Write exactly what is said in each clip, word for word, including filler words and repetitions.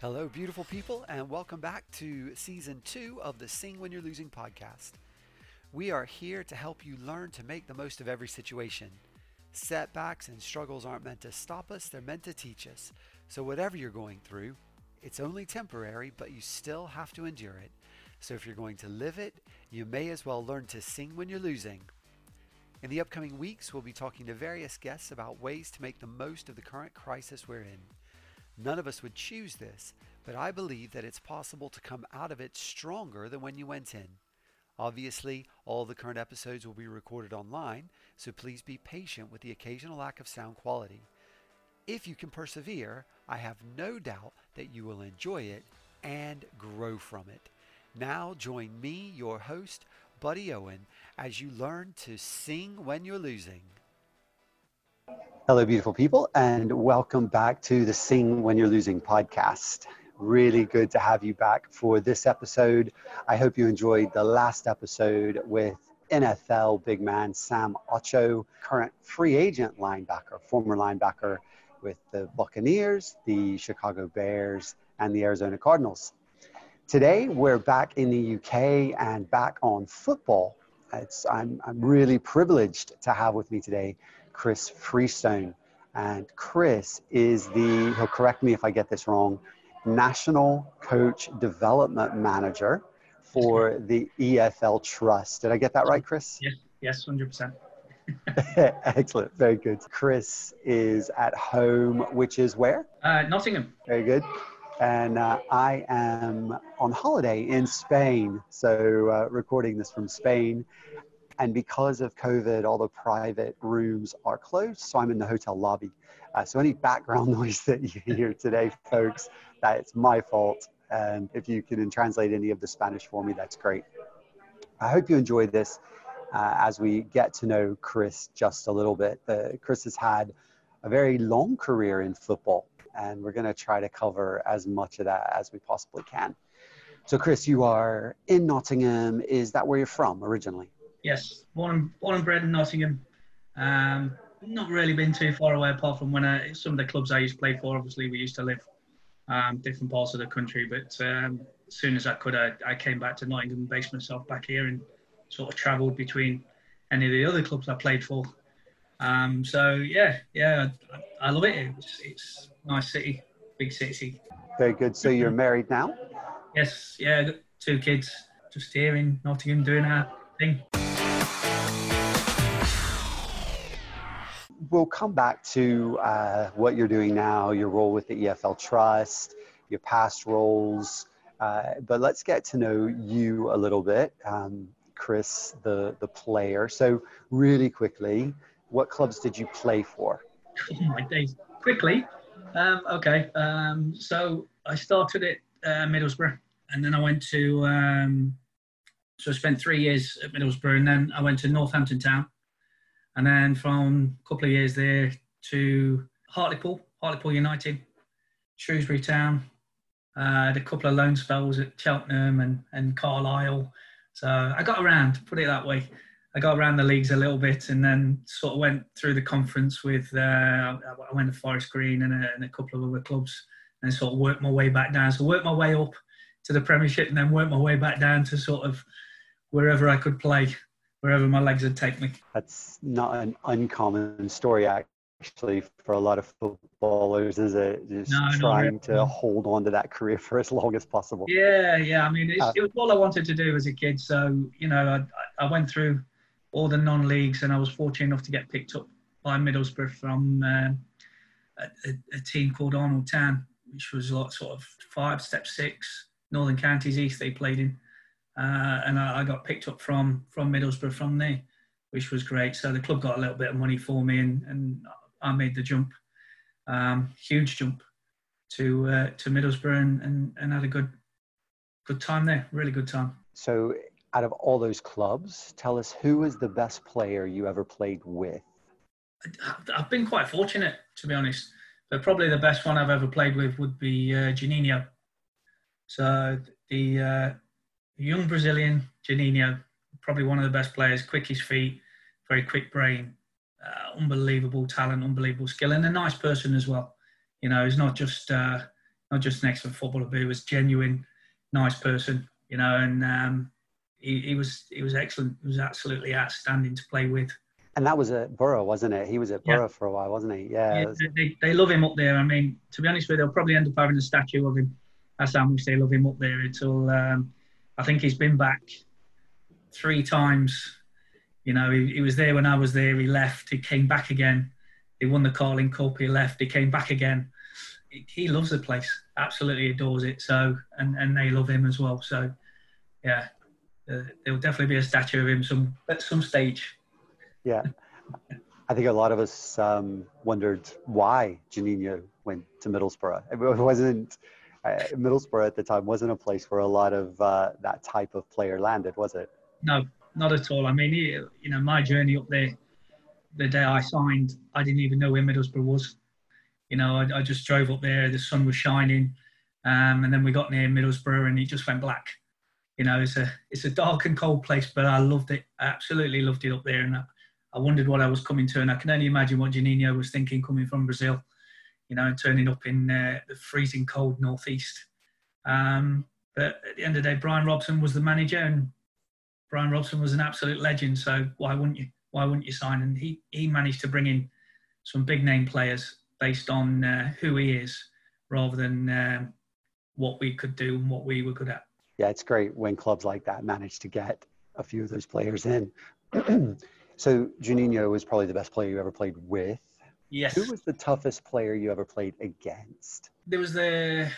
Hello, beautiful people, and welcome back to season two of the Sing When You're Losing podcast. We are here to help you learn to make the most of every situation. Setbacks and struggles aren't meant to stop us, they're meant to teach us. So whatever you're going through, it's only temporary, but you still have to endure it. So if you're going to live it, you may as well learn to sing when you're losing. In the upcoming weeks, we'll be talking to various guests about ways to make the most of the current crisis we're in. None of us would choose this, but I believe that it's possible to come out of it stronger than when you went in. Obviously, all the current episodes will be recorded online, so please be patient with the occasional lack of sound quality. If you can persevere, I have no doubt that you will enjoy it and grow from it. Now join me, your host, Buddy Owen, as you learn to sing when you're losing. Hello, beautiful people, and welcome back to the Sing When You're Losing podcast. Really good to have you back for this episode. I hope you enjoyed the last episode with N F L big man Sam Ocho, current free agent linebacker, former linebacker with the Buccaneers, the Chicago Bears, and the Arizona Cardinals. Today, we're back in the U K and back on football. It's, I'm, I'm really privileged to have with me today Chris Freestone, and Chris is the, he'll correct me if I get this wrong, National Coach Development Manager for the E F L Trust. Did I get that right, Chris? Yes, yes, one hundred percent. Excellent, very good. Chris is at home, which is where? Uh, Nottingham. Very good. And uh, I am on holiday in Spain, so uh, recording this from Spain. And because of COVID, all the private rooms are closed, so I'm in the hotel lobby. Uh, so any background noise that you hear today, folks, that's my fault. And if you can translate any of the Spanish for me, that's great. I hope you enjoy this uh, as we get to know Chris just a little bit. Uh, Chris has had a very long career in football, and we're going to try to cover as much of that as we possibly can. So, Chris, you are in Nottingham. Is that where you're from originally? Yes, born and, born and bred in Nottingham. Um, not really been too far away apart from when I, some of the clubs I used to play for. Obviously, we used to live um, different parts of the country, but um, as soon as I could, I, I came back to Nottingham and based myself back here and sort of travelled between any of the other clubs I played for. Um, so, yeah, yeah, I, I love it. It's, it's a nice city, big city. Very good. So you're married now? Yes, yeah, I've got two kids just here in Nottingham doing our thing. We'll come back to uh, what you're doing now, your role with the E F L Trust, your past roles, uh, but let's get to know you a little bit, um, Chris, the, the player. So really quickly, what clubs did you play for? Oh my days, quickly? Um, okay, um, so I started at uh, Middlesbrough, and then I went to, um, so I spent three years at Middlesbrough, and then I went to Northampton Town. And then from a couple of years there to Hartlepool, Hartlepool United, Shrewsbury Town. Uh, had a couple of loan spells at Cheltenham and, and Carlisle. So I got around, put it that way. I got around the leagues a little bit and then sort of went through the conference with, uh, I went to Forest Green and a, and a couple of other clubs and sort of worked my way back down. So worked my way up to the Premiership and then worked my way back down to sort of wherever I could play. Wherever my legs would take me. That's not an uncommon story, actually, for a lot of footballers, is it? Just no, trying really. to hold on to that career for as long as possible. Yeah, yeah. I mean, it's, uh, it was all I wanted to do as a kid. So, you know, I, I went through all the non-leagues and I was fortunate enough to get picked up by Middlesbrough from um, a, a team called Arnold Town, which was like sort of five, step six, Northern Counties East they played in. Uh, and I, I got picked up from, from Middlesbrough from there, which was great. So the club got a little bit of money for me and, and I made the jump, um, huge jump to uh, to Middlesbrough and, and, and had a good good time there, really good time. So out of all those clubs, tell us who was the best player you ever played with? I, I've been quite fortunate, to be honest. But probably the best one I've ever played with would be uh, Juninho. So the... Uh, Young Brazilian, Juninho, probably one of the best players, quick his feet, very quick brain, uh, unbelievable talent, unbelievable skill, and a nice person as well. You know, he's not just uh, not just an excellent footballer, but he was genuine, nice person, you know, and um, he, he was he was excellent. He was absolutely outstanding to play with. And that was at Borough, wasn't it? He was at Borough yeah. for a while, wasn't he? Yeah, yeah was... they, they love him up there. I mean, to be honest with you, they'll probably end up having a statue of him. That's how much they love him up there. Until um, I think he's been back three times. You know, he, he was there when I was there. He left. He came back again. He won the Carling Cup. He left. He came back again. He loves the place, absolutely adores it. So, and, and they love him as well. So, yeah, uh, there will definitely be a statue of him some at some stage. Yeah, I think a lot of us um, wondered why Juninho went to Middlesbrough. It wasn't uh, Middlesbrough at the time wasn't a place where a lot of uh, that type of player landed, was it? No, not at all. I mean, you know, my journey up there, the day I signed, I didn't even know where Middlesbrough was. You know, I, I just drove up there, the sun was shining, um, and then we got near Middlesbrough and it just went black. You know, it's a it's a dark and cold place, but I loved it. I absolutely loved it up there, and I, I wondered what I was coming to, and I can only imagine what Juninho was thinking coming from Brazil, you know, and turning up in uh, the freezing cold northeast. Um, but at the end of the day, Brian Robson was the manager, and Brian Robson was an absolute legend, so why wouldn't you? Why wouldn't you sign? And he, he managed to bring in some big-name players based on uh, who he is rather than um, what we could do and what we were good at. Yeah, it's great when clubs like that manage to get a few of those players in. So Juninho was probably the best player you ever played with. Yes. Who was the toughest player you ever played against? There was the...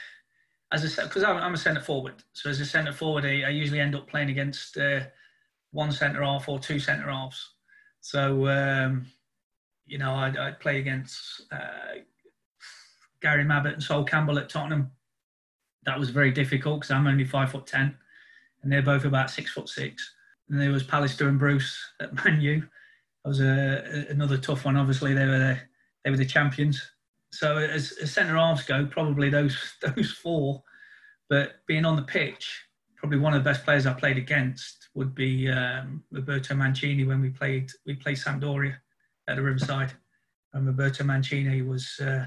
as a Because I'm, I'm a centre-forward. So as a centre-forward, I, I usually end up playing against uh, one centre-half or two centre-halves. So, um, you know, I'd, I'd play against uh, Gary Mabbutt and Sol Campbell at Tottenham. That was very difficult because I'm only five foot ten, and they're both about six foot six. And there was Pallister and Bruce at Man U. That was a, a, another tough one. Obviously, they were the, they were the champions. So, as, as centre halves go, probably those those four. But being on the pitch, probably one of the best players I played against would be um, Roberto Mancini when we played we played Sampdoria at the Riverside. And Roberto Mancini was uh,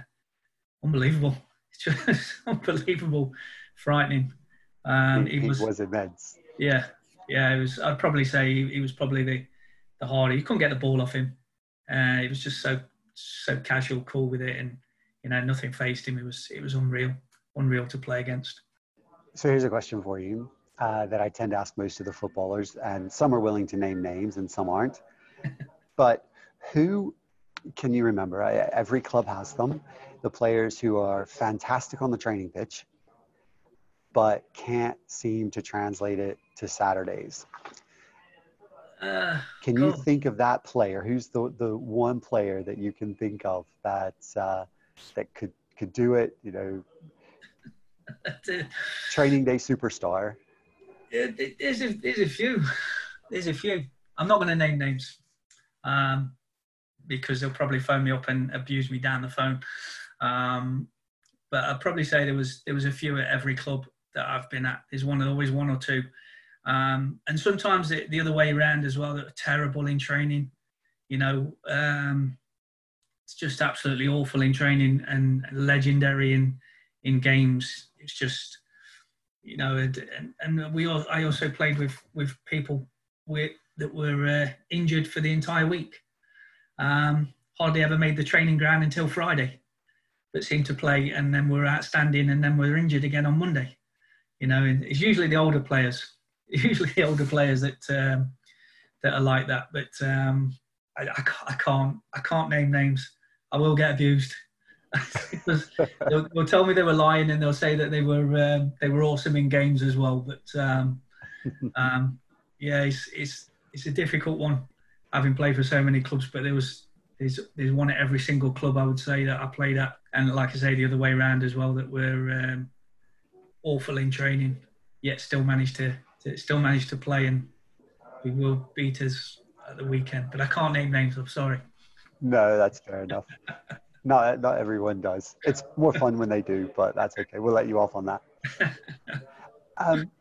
unbelievable. Just unbelievable, frightening. Um, he, he, he was, was immense. Yeah, yeah. It was. I'd probably say he, he was probably the the hardest. You couldn't get the ball off him. Uh, he was just so so casual, cool with it, and you know nothing fazed him. It was it was unreal, unreal to play against. So here's a question for you. Uh, that I tend to ask most of the footballers, and some are willing to name names and some aren't. But who can you remember? I, every club has them. The players who are fantastic on the training pitch, but can't seem to translate it to Saturdays. Uh, can cool. you think of that player? Who's the, the one player that you can think of that uh, that could, could do it, you know, training day superstar? Yeah, there's a, there's a few. There's a few. I'm not going to name names um, because they'll probably phone me up and abuse me down the phone. Um, but I'd probably say there was there was a few at every club that I've been at. There's one always one or two. Um, and sometimes the, the other way around as well, that are terrible in training. You know, um, it's just absolutely awful in training and legendary in, in games. It's just... You know, and, and we all, I also played with, with people with, that were uh, injured for the entire week. Um, hardly ever made the training ground until Friday, but seemed to play and then were outstanding and then were injured again on Monday. You know, it's usually the older players, usually the older players that um, that are like that. But um, I, I, can't, I can't, I can't name names. I will get abused. they'll, they'll tell me they were lying, and they'll say that they were um, they were awesome in games as well. But um, um, yeah, it's it's it's a difficult one, having played for so many clubs. But there was there's there's one at every single club I would say that I played at, and like I say, the other way around as well, that were um, awful in training, yet still managed to, to still managed to play and be world beaters at the weekend. But I can't name names. I'm sorry. No, that's fair enough. No, not everyone does. It's more fun when they do, but that's okay. We'll let you off on that. Um,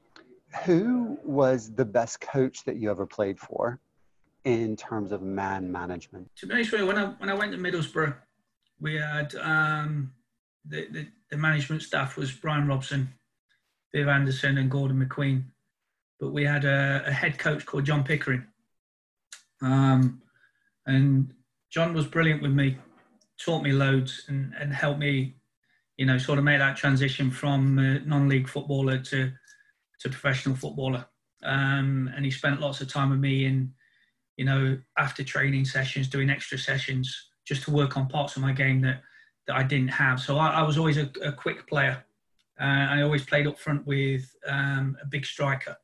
who was the best coach that you ever played for in terms of man management? To be honest with you, when I, when I went to Middlesbrough, we had um, the, the, the management staff was Brian Robson, Viv Anderson and Gordon McQueen. But we had a, a head coach called John Pickering. Um, and John was brilliant with me, taught me loads and, and helped me, you know, sort of make that transition from a non-league footballer to, to professional footballer. Um, and he spent lots of time with me in, you know, after training sessions, doing extra sessions, just to work on parts of my game that, that I didn't have. So I, I was always a, a quick player. Uh, I always played up front with um, a big striker.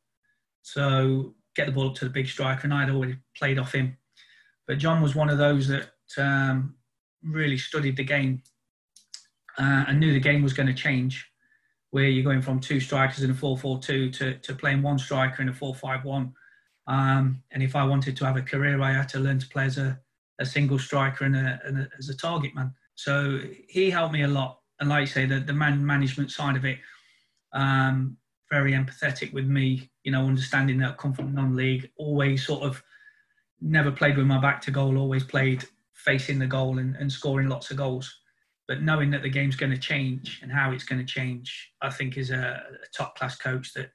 So get the ball up to the big striker, and I'd already played off him. But John was one of those that um, really studied the game uh, and knew the game was going to change, where you're going from two strikers in a four four two to, to playing one striker in a four five one. Um, and if I wanted to have a career, I had to learn to play as a, a single striker and, a, and a, as a target man. So he helped me a lot. And like you say, the, the man management side of it, um, very empathetic with me, you know, understanding that I come from non-league, always sort of never played with my back to goal, always played facing the goal and, and scoring lots of goals. But knowing that the game's going to change and how it's going to change, I think is a, a top-class coach that,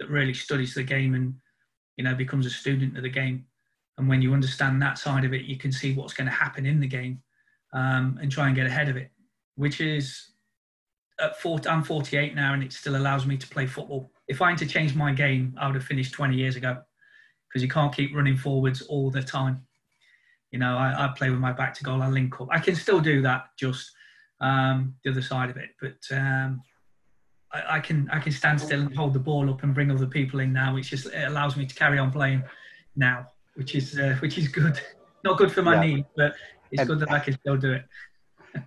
that really studies the game and, you know, becomes a student of the game. And when you understand that side of it, you can see what's going to happen in the game um, and try and get ahead of it, which is, at forty, I'm forty-eight now and it still allows me to play football. If I had to change my game, I would have finished twenty years ago because you can't keep running forwards all the time. You know, I, I play with my back to goal, I link up. I can still do that, just um, the other side of it. But um, I, I can I can stand still and hold the ball up and bring other people in now. It's just, it allows me to carry on playing now, which is uh, which is good. Not good for my yeah. knee, but it's and, good that I can still do it.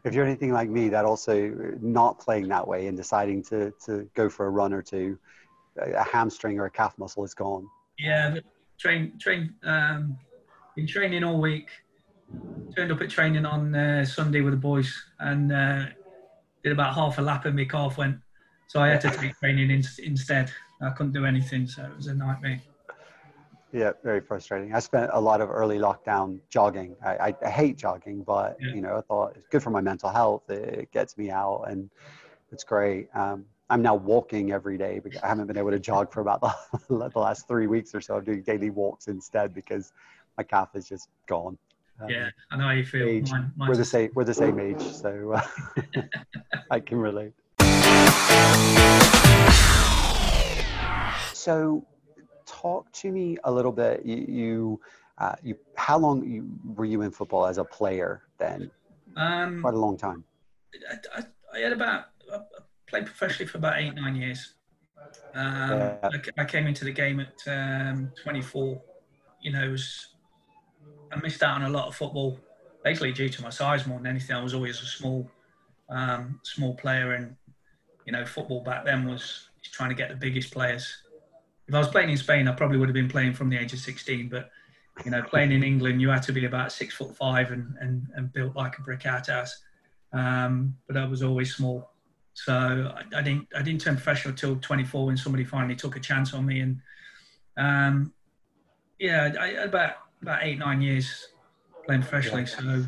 If you're anything like me, that also not playing that way and deciding to, to go for a run or two, a hamstring or a calf muscle is gone. Yeah, but train, train, um, been training all week. Turned up at training on uh, Sunday with the boys and uh, did about half a lap and my calf went. So I had to take training in, instead. I couldn't do anything, so it was a nightmare. Yeah, very frustrating. I spent a lot of early lockdown jogging. I, I, I hate jogging, but yeah. you know, I thought it's good for my mental health. It gets me out, and it's great. Um, I'm now walking every day because I haven't been able to jog for about the, the last three weeks or so. I'm doing daily walks instead because my calf is just gone. Um, yeah, I know how you feel. Mine, mine. We're the same. We're the same age, so uh, I can relate. So. Talk to me a little bit. You, you, uh, you. How long you, were you in football as a player then? Um, Quite a long time. I, I, I had about I played professionally for about eight, nine years. Um, yeah. I, I came into the game at um, twenty-four. You know, it was, I missed out on a lot of football, basically due to my size more than anything. I was always a small, um, small player, and you know, football back then was trying to get the biggest players. If I was playing in Spain, I probably would have been playing from the age of sixteen. But, you know, playing in England, you had to be about six foot five and, and, and built like a brick outhouse. Um, but I was always small. So I, I didn't I didn't turn professional till twenty-four when somebody finally took a chance on me. And, um, yeah, I, about, about eight, nine years playing professionally. So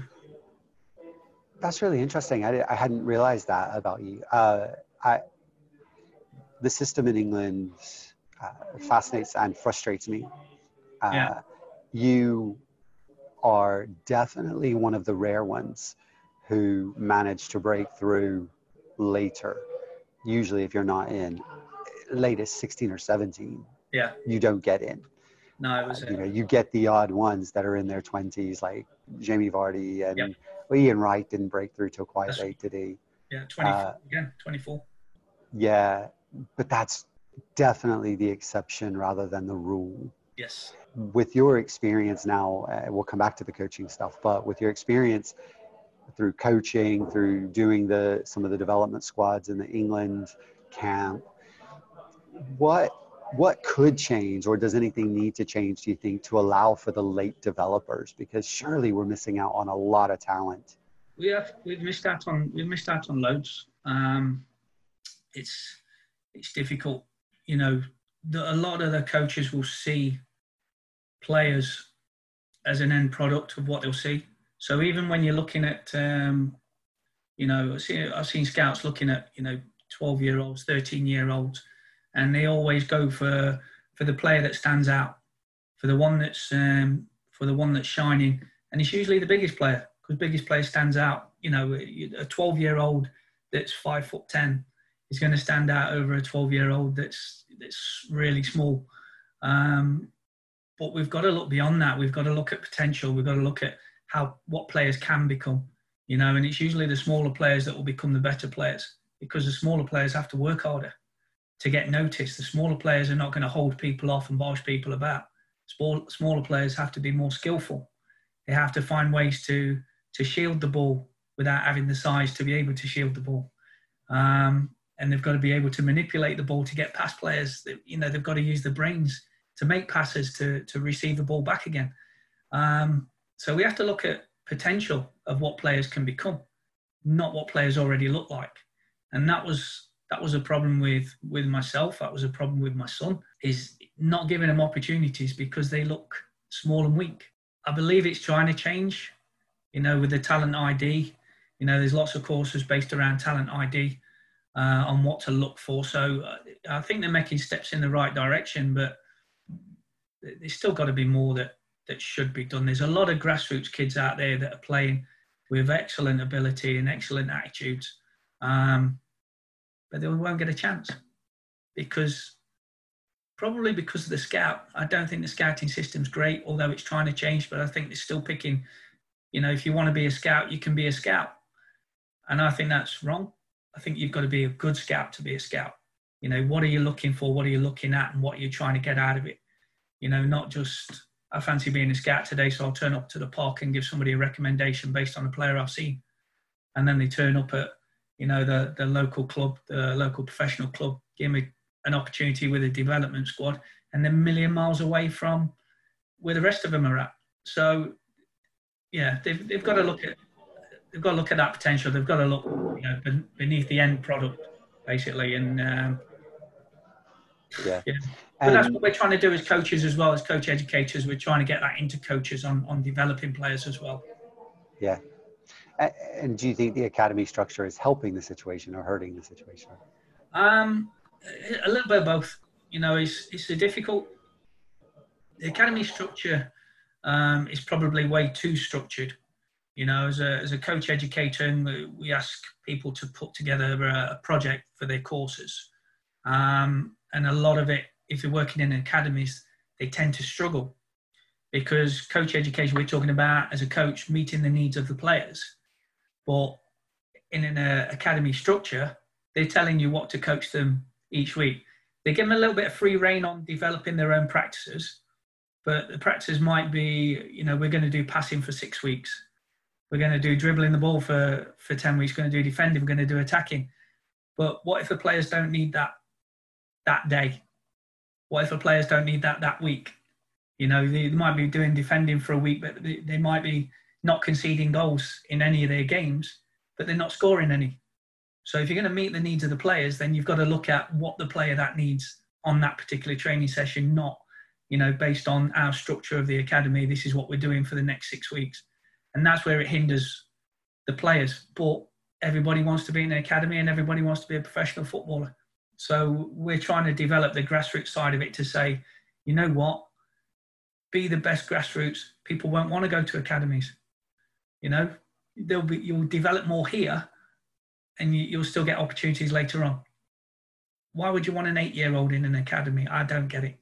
that's really interesting. I, I hadn't realized that about you. Uh, I the system in England... Uh, fascinates and frustrates me. Uh, yeah. You are definitely one of the rare ones who manage to break through later. Usually if you're not in latest sixteen or seventeen, yeah, you don't get in. No, it was, uh, you know, you get the odd ones that are in their twenties, like Jamie Vardy and yep. well, Ian Wright didn't break through till quite that's, late, did he? Yeah, twenty-four uh, again, twenty-four. Yeah, but that's definitely the exception rather than the rule. Yes. With your experience now, uh, we'll come back to the coaching stuff, but with your experience through coaching, through doing the some of the development squads in the England camp, what what could change, or does anything need to change, do you think, to allow for the late developers? Because surely we're missing out on a lot of talent. We have we've missed out on we've missed out on loads. Um, it's it's difficult. You know, the, a lot of the coaches will see players as an end product of what they'll see. So even when you're looking at um, You know, I've seen, I've seen scouts looking at, you know, twelve-year-olds, thirteen-year-olds, and they always go for for the player that stands out, for the one that's um, for the one that's shining, and it's usually the biggest player, because biggest player stands out. You know, a twelve-year-old that's five foot ten is going to stand out over a twelve-year-old that's that's really small. Um, but we've got to look beyond that. We've got to look at potential. We've got to look at how what players can become. You know, and it's usually the smaller players that will become the better players, because the smaller players have to work harder to get noticed. The smaller players are not going to hold people off and bosh people about. Small, smaller players have to be more skillful. They have to find ways to to shield the ball without having the size to be able to shield the ball. Um, and they've got to be able to manipulate the ball to get past players. You know, they've got to use the brains to make passes to, to receive the ball back again. Um, so we have to look at potential of what players can become, not what players already look like. And that was that was a problem with, with myself. That was a problem with my son, is not giving them opportunities because they look small and weak. I believe it's trying to change, you know, with the talent I D. You know, there's lots of courses based around talent I D uh, on what to look for. So I think they're making steps in the right direction, but there's still got to be more that, that should be done. There's a lot of grassroots kids out there that are playing with excellent ability and excellent attitudes. Um, but they won't get a chance because, probably because of the scout. I don't think the scouting system's great, although it's trying to change, but I think they're still picking, you know, if you want to be a scout, you can be a scout. And I think that's wrong. I think you've got to be a good scout to be a scout. You know, what are you looking for? What are you looking at? And what you're trying to get out of it? You know, not just, I fancy being a scout today, so I'll turn up to the park and give somebody a recommendation based on a player I've seen. And then they turn up at, you know, the, the local club, the local professional club, give me an opportunity with a development squad, and they're a million miles away from where the rest of them are at. So, yeah, they've they've got to look at they've got to look at that potential. They've got to look, you know, beneath the end product, basically. And um, yeah, yeah. But um, that's what we're trying to do as coaches, as well as coach educators. We're trying to get that into coaches on on developing players as well. Yeah. And do you think the academy structure is helping the situation or hurting the situation? Um, a little bit of both. You know, it's it's a difficult. The academy structure um, is probably way too structured. You know, as a as a coach educator, we ask people to put together a project for their courses, um, and a lot of it, if they're working in academies, they tend to struggle because coach education, we're talking about as a coach meeting the needs of the players. But in an uh, academy structure, they're telling you what to coach them each week. They give them a little bit of free rein on developing their own practices, but the practices might be, you know, we're going to do passing for six weeks. We're going to do dribbling the ball for, for ten weeks, we're going to do defending, we're going to do attacking. But what if the players don't need that that day? What if the players don't need that that week? You know, they might be doing defending for a week, but they, they might be not conceding goals in any of their games, but they're not scoring any. So if you're going to meet the needs of the players, then you've got to look at what the player that needs on that particular training session, not, you know, based on our structure of the academy, this is what we're doing for the next six weeks. And that's where it hinders the players. But everybody wants to be in the academy and everybody wants to be a professional footballer. So we're trying to develop the grassroots side of it to say, you know what, be the best grassroots. People won't want to go to academies. You know, there'll be, you'll develop more here and you, you'll still get opportunities later on. Why would you want an eight-year-old in an academy? I don't get it.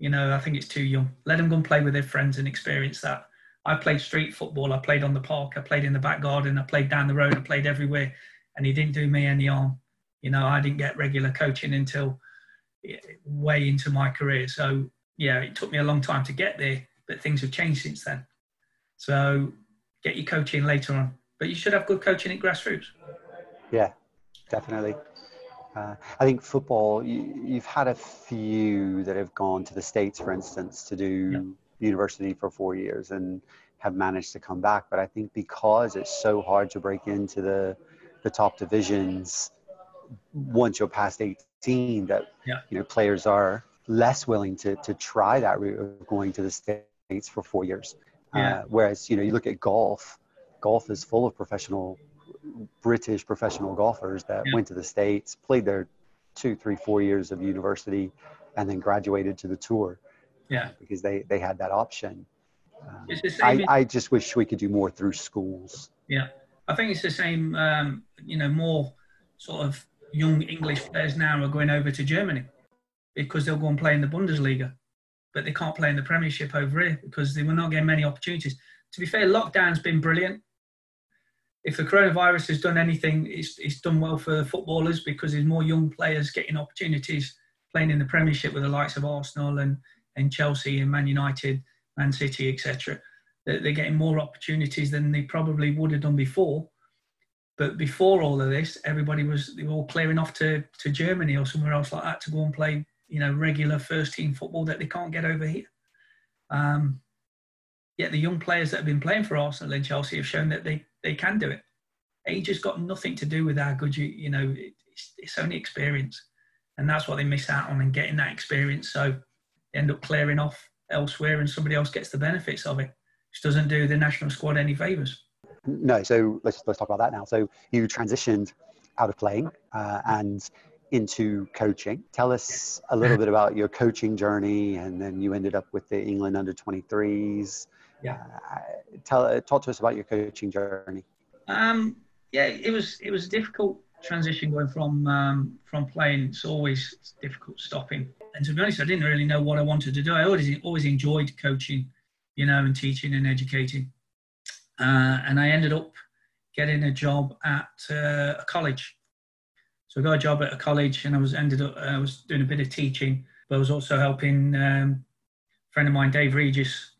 You know, I think it's too young. Let them go and play with their friends and experience that. I played street football. I played on the park. I played in the back garden. I played down the road. I played everywhere. And he didn't do me any harm. You know, I didn't get regular coaching until way into my career. So, yeah, it took me a long time to get there, but things have changed since then. So get your coaching later on. But you should have good coaching at grassroots. Yeah, definitely. Uh, I think football, you, you've had a few that have gone to the States, for instance, to do yeah. university for four years and have managed to come back. But I think because it's so hard to break into the, the top divisions once you're past eighteen, that yeah. you know, players are less willing to to try that route of going to the States for four years. Yeah. Uh, whereas, you know, you look at golf, golf is full of professional British professional golfers that yeah. went to the States, played their two, three, four years of university, and then graduated to the tour. Yeah, because they, they had that option. Um, it's the same I, in- I just wish we could do more through schools. Yeah, I think it's the same, um, you know, more sort of young English players now are going over to Germany because they'll go and play in the Bundesliga, but they can't play in the Premiership over here because they were not getting many opportunities. To be fair, lockdown's been brilliant. If the coronavirus has done anything, it's it's done well for footballers because there's more young players getting opportunities playing in the Premiership with the likes of Arsenal and, and Chelsea and Man United, Man City, et cetera. They're, they're getting more opportunities than they probably would have done before. But before all of this, everybody was they were all clearing off to, to Germany or somewhere else like that to go and play, you know, regular first team football that they can't get over here. Um, yet the young players that have been playing for Arsenal and Chelsea have shown that they, they can do it. Age has got nothing to do with how good you, you know, it's, it's only experience. And that's what they miss out on and getting that experience. So they end up clearing off elsewhere and somebody else gets the benefits of it, which doesn't do the national squad any favours. No, so let's let's talk about that now. So you transitioned out of playing uh, and into coaching. Tell us a little bit about your coaching journey, and then you ended up with the England under twenty-threes. Yeah. Uh, tell talk to us about your coaching journey. Um, yeah, it was it was a difficult transition going from um, from playing. It's always it's difficult stopping. And to be honest, I didn't really know what I wanted to do. I always always enjoyed coaching, you know, and teaching and educating. Uh, and I ended up getting a job at uh, a college. So I got a job at a college, and I was ended up I was doing a bit of teaching, but I was also helping um, a friend of mine, Dave Regis,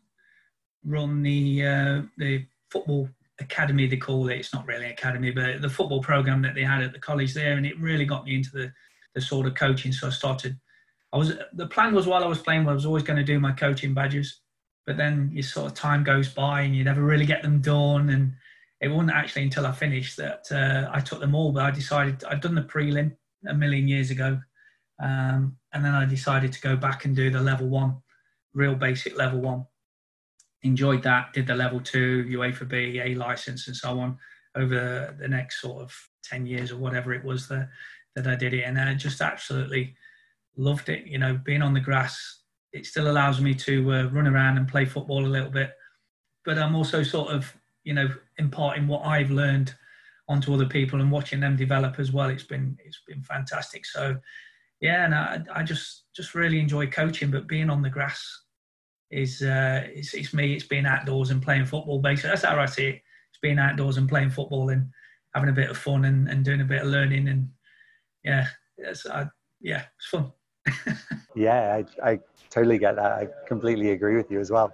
run the uh, the football academy. They call it. It's not really an academy, but the football program that they had at the college there, and it really got me into the the sort of coaching. So I started. I was the plan was while I was playing, I was always going to do my coaching badges. But then your sort of time goes by and you never really get them done. And it wasn't actually until I finished that uh, I took them all. But I decided I'd done the prelim a million years ago. Um, and then I decided to go back and do the level one, real basic level one. Enjoyed that, did the level two, UEFA B, A license and so on over the next sort of ten years or whatever it was that, that I did it. And I just absolutely loved it, you know, being on the grass. It still allows me to uh, run around and play football a little bit. But I'm also sort of, you know, imparting what I've learned onto other people and watching them develop as well. It's been it's been fantastic. So, yeah, and I, I just just really enjoy coaching. But being on the grass is uh, it's, it's me. It's being outdoors and playing football, basically. That's how I see it. It's being outdoors and playing football and having a bit of fun and, and doing a bit of learning. And, yeah, it's, I, yeah, it's fun. Yeah, I, I totally get that. I completely agree with you as well.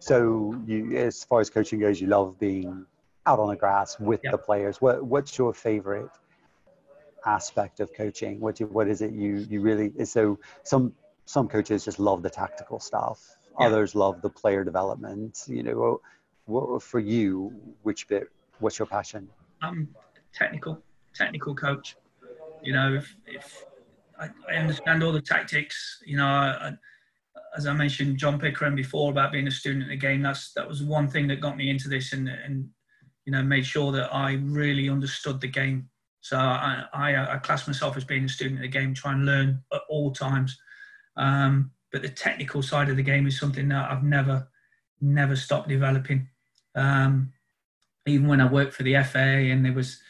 So you, as far as coaching goes, you love being out on the grass with yep. the players. What, what's your favorite aspect of coaching? What do, what is it you, you really... So some some coaches just love the tactical stuff. Yep. Others love the player development. You know, what, what for you, which bit, what's your passion? I'm a technical, technical coach. You know, if... if I understand all the tactics, you know, I, I, as I mentioned John Pickering before about being a student in the game, that's, that was one thing that got me into this and, and you know, made sure that I really understood the game. So I, I, I class myself as being a student of the game, try and learn at all times. Um, but the technical side of the game is something that I've never, never stopped developing. Um, even when I worked for the F A and there was,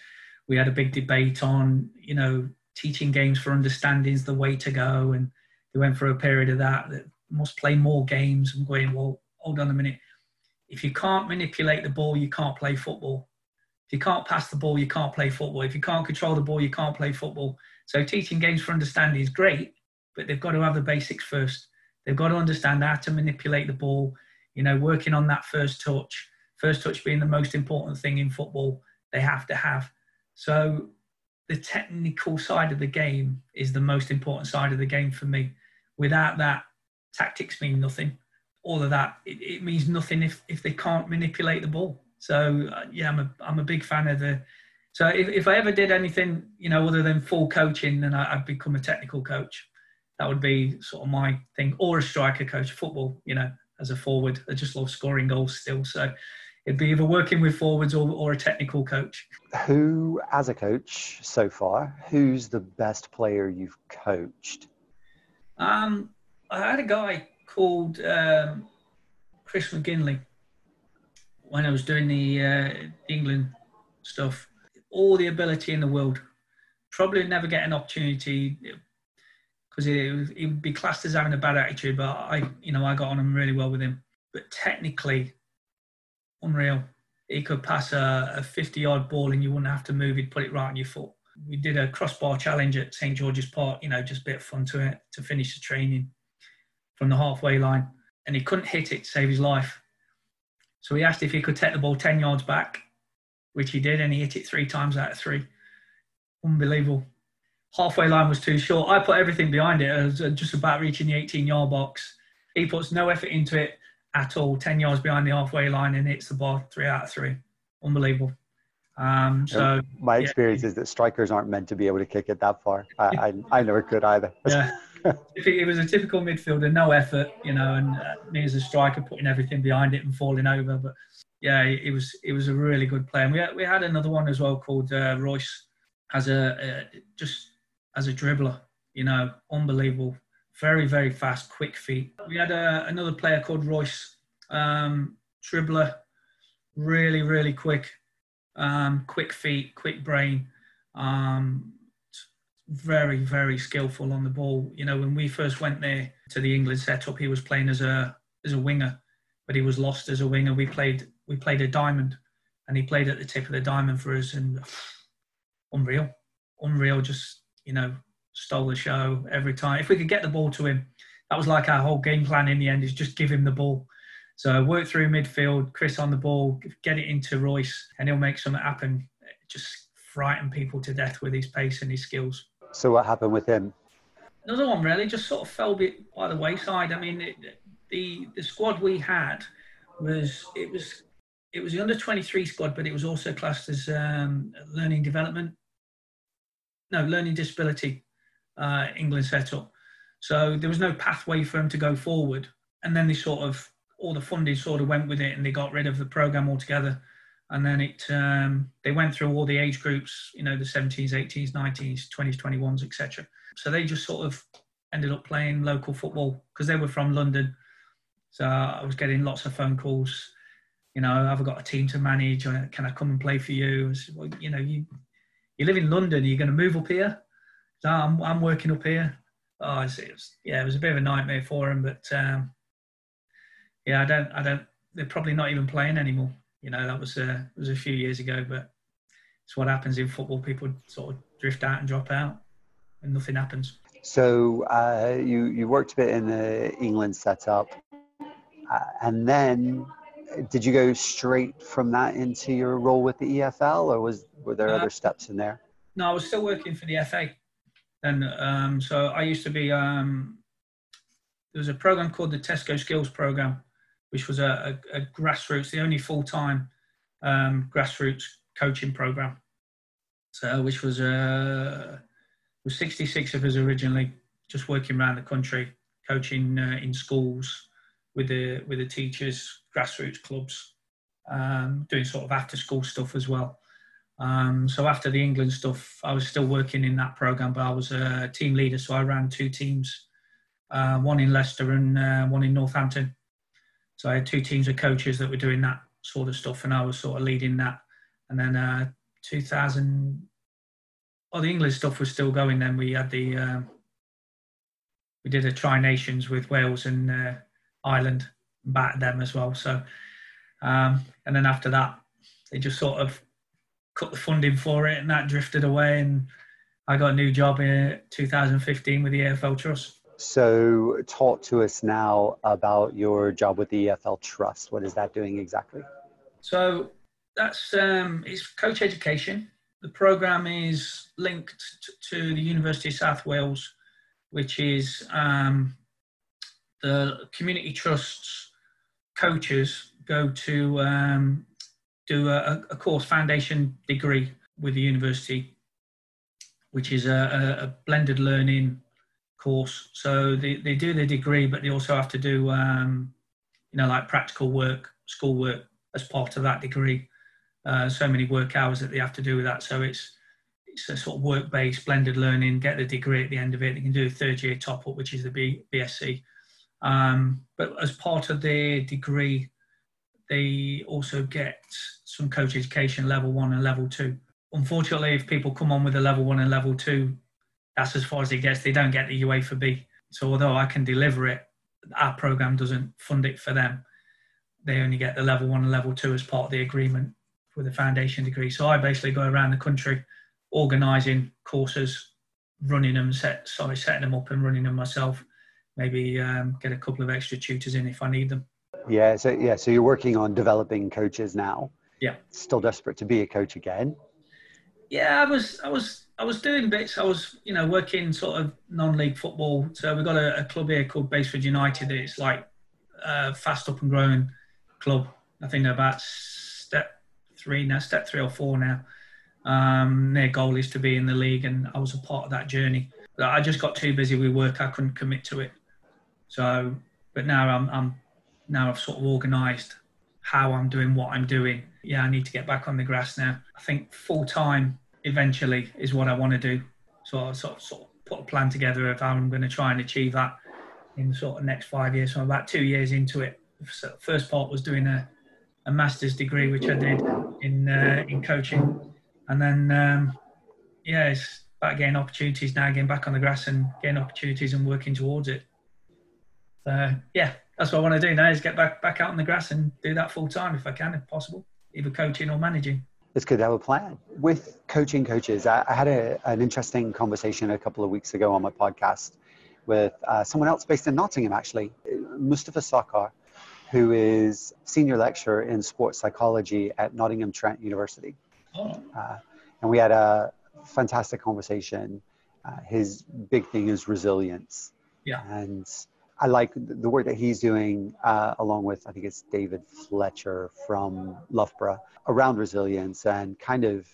we had a big debate on, you know, teaching games for understanding is the way to go. And they went through a period of that, that must play more games. I'm going, well, hold on a minute. If you can't manipulate the ball, you can't play football. If you can't pass the ball, you can't play football. If you can't control the ball, you can't play football. So teaching games for understanding is great, but they've got to have the basics first. They've got to understand how to manipulate the ball, you know, working on that first touch, first touch being the most important thing in football they have to have. So, the technical side of the game is the most important side of the game for me. Without that, tactics mean nothing. All of that, it, it means nothing if, if they can't manipulate the ball. So uh, yeah, I'm a I'm a big fan of the. So if, if I ever did anything, you know, other than full coaching, then I, I'd become a technical coach. That would be sort of my thing, or a striker coach, football. You know, as a forward, I just love scoring goals still. So it'd be either working with forwards or, or a technical coach. Who, as a coach so far, who's the best player you've coached? Um, I had a guy called um, Chris McGinley when I was doing the uh, England stuff. All the ability in the world. Probably never get an opportunity because it, it would be classed as having a bad attitude, but I, you know, I got on him really well with him. But technically, unreal. He could pass a, a fifty-yard ball and you wouldn't have to move. He'd put it right on your foot. We did a crossbar challenge at Saint George's Park, you know, just a bit of fun to to finish the training from the halfway line. And he couldn't hit it to save his life. So he asked if he could take the ball ten yards back, which he did, and he hit it three times out of three. Unbelievable. Halfway line was too short. I put everything behind it. I was just about reaching the eighteen-yard box. He puts no effort into it at all. Ten yards behind the halfway line and hits the ball three out of three. Unbelievable. Um, so my experience yeah. is that strikers aren't meant to be able to kick it that far. I I, I never could either. Yeah, it was a typical midfielder, no effort, you know, and uh, me as a striker putting everything behind it and falling over, but. Yeah, it was it was a really good play, and we had, we had another one as well called uh, Royce as a uh, just as a dribbler, you know, unbelievable, very very fast, quick feet. We had a, another player called Royce, um, dribbler, really really quick, um, quick feet, quick brain, um, very very skillful on the ball. You know, when we first went there to the England setup, he was playing as a as a winger, but he was lost as a winger. We played. We played a diamond, and he played at the tip of the diamond for us, and pff, unreal, unreal. Just, you know, stole the show every time. If we could get the ball to him, that was like our whole game plan in the end, is just give him the ball. So work through midfield, Chris on the ball, get it into Royce, and he'll make something happen. Just frighten people to death with his pace and his skills. So what happened with him? Another one really just sort of fell by the wayside. I mean, it, the the squad we had was it was. It was the under twenty-three squad, but it was also classed as um, learning development. No, learning disability, uh, England setup. So there was no pathway for them to go forward. And then they sort of, all the funding sort of went with it, and they got rid of the programme altogether. And then it, um, they went through all the age groups, you know, the seventeens, eighteens, nineteens, twenties, twenty-ones, et cetera. So they just sort of ended up playing local football because they were from London. So I was getting lots of phone calls. You know, have I got a team to manage? Or can I come and play for you? I said, well, you know, you you live in London. Are you going to move up here? No, I'm I'm working up here. Oh, it's, it was, yeah, it was a bit of a nightmare for him. But um, yeah, I don't, I don't. They're probably not even playing anymore. You know, that was a was a few years ago. But it's what happens in football. People sort of drift out and drop out, and nothing happens. So uh, you you worked a bit in the England setup, uh, and then. Did you go straight from that into your role with the E F L, or was were there uh, other steps in there? No, I was still working for the F A. And um, so I used to be, um, there was a program called the Tesco Skills Program, which was a, a, a grassroots, the only full-time um, grassroots coaching program. So, which was, uh, was sixty-six of us originally, just working around the country, coaching uh, in schools with the with the teachers, grassroots clubs, um, doing sort of after-school stuff as well. Um, so after the England stuff, I was still working in that programme, but I was a team leader, so I ran two teams, uh, one in Leicester and uh, one in Northampton. So I had two teams of coaches that were doing that sort of stuff, and I was sort of leading that. And then uh, two thousand, oh, the England stuff was still going then. We had the, uh, we did a Tri-Nations with Wales and uh, Ireland, back them as well. So um and then after that they just sort of cut the funding for it, and that drifted away, and I got a new job in two thousand fifteen with the E F L Trust. So talk to us now about your job with the E F L Trust. What is that doing exactly? So that's um it's coach education. The program is linked to the University of South Wales, which is um the community trusts coaches go to um, do a, a course foundation degree with the university, which is a, a blended learning course. So they, they do the degree, but they also have to do, um, you know, like practical work, school work as part of that degree. Uh, so many work hours that they have to do with that. So it's it's a sort of work-based, blended learning, get the degree at the end of it. They can do a third-year top-up, which is the B, BSc. Um, but as part of their degree, they also get some coach education, level one and level two. Unfortunately, if people come on with a level one and level two, that's as far as it gets. They don't get the UEFA B. So although I can deliver it, our programme doesn't fund it for them. They only get the level one and level two as part of the agreement with the foundation degree. So I basically go around the country organising courses, running them, set, sorry, setting them up and running them myself. Maybe um, get a couple of extra tutors in if I need them. Yeah, so yeah, so you're working on developing coaches now. Yeah. Still desperate to be a coach again. Yeah, I was, I was, I was doing bits. I was, you know, working sort of non-league football. So we got a, a club here called Baseford United. It's like a fast up and growing club. I think they're about step three now, step three or four now. Um, their goal is to be in the league, and I was a part of that journey. But I just got too busy with work. I couldn't commit to it. So, but now I'm, I'm now I've sort of organised how I'm doing what I'm doing. Yeah, I need to get back on the grass now. I think full-time eventually is what I want to do. So I'll sort of, sort of put a plan together of how I'm going to try and achieve that in the sort of next five years. So I'm about two years into it. So first part was doing a, a master's degree, which I did in uh, in coaching. And then, um, yeah, it's about getting opportunities now, getting back on the grass and getting opportunities and working towards it. So, yeah, that's what I want to do now is get back, back out on the grass and do that full-time if I can, if possible. Either coaching or managing. It's good to have a plan. With coaching coaches, I, I had a, an interesting conversation a couple of weeks ago on my podcast with uh, someone else based in Nottingham, actually, Mustafa Sakar, who is senior lecturer in sports psychology at Nottingham Trent University. Oh. Uh, and we had a fantastic conversation. Uh, his big thing is resilience. Yeah. And I like the work that he's doing uh, along with, I think it's David Fletcher from Loughborough, around resilience and kind of,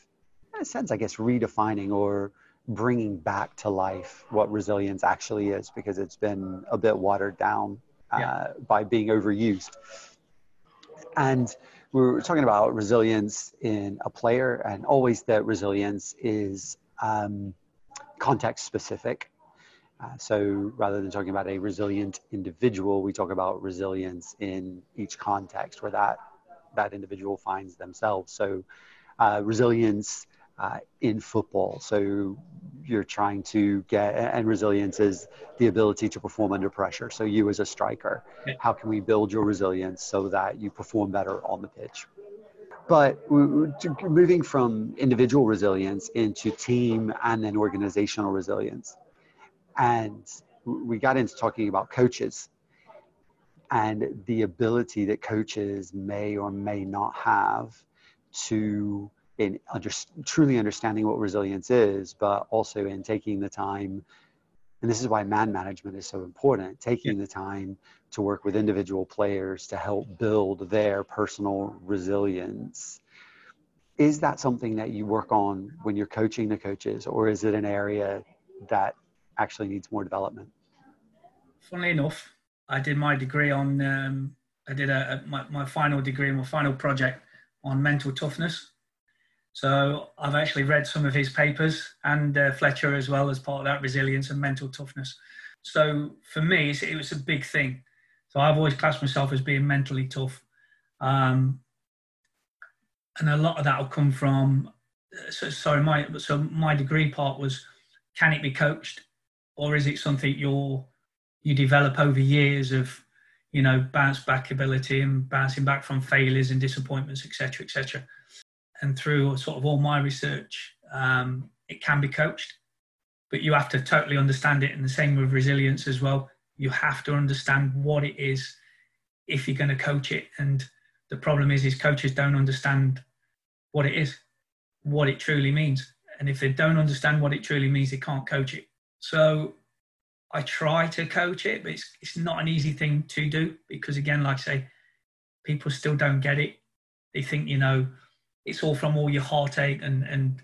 in a sense, I guess, redefining or bringing back to life what resilience actually is, because it's been a bit watered down uh, yeah. by being overused. And we were talking about resilience in a player, and always that resilience is um, context specific. Uh, so rather than talking about a resilient individual, we talk about resilience in each context where that that individual finds themselves. So uh, resilience uh, in football. So you're trying to get, and resilience is the ability to perform under pressure. So you as a striker, how can we build your resilience so that you perform better on the pitch? But moving from individual resilience into team and then organizational resilience. And we got into talking about coaches and the ability that coaches may or may not have to in under, truly understanding what resilience is, but also in taking the time. And this is why man management is so important, taking the time to work with individual players to help build their personal resilience. Is that something that you work on when you're coaching the coaches, or is it an area that actually needs more development? Funnily enough, I did my degree on, um, I did a, a, my, my final degree, my final project on mental toughness. So I've actually read some of his papers and uh, Fletcher as well as part of that resilience and mental toughness. So for me, it's, it was a big thing. So I've always classed myself as being mentally tough. Um, and a lot of that will come from, so, sorry, my, so my degree part was, can it be coached? Or is it something you're, you develop over years of, you know, bounce back ability and bouncing back from failures and disappointments, et cetera, et cetera. And through sort of all my research, um, it can be coached, but you have to totally understand it. And the same with resilience as well. You have to understand what it is if you're going to coach it. And the problem is, is coaches don't understand what it is, what it truly means. And if they don't understand what it truly means, they can't coach it. So I try to coach it, but it's it's not an easy thing to do because, again, like I say, people still don't get it. They think, you know, it's all from all your heartache and, and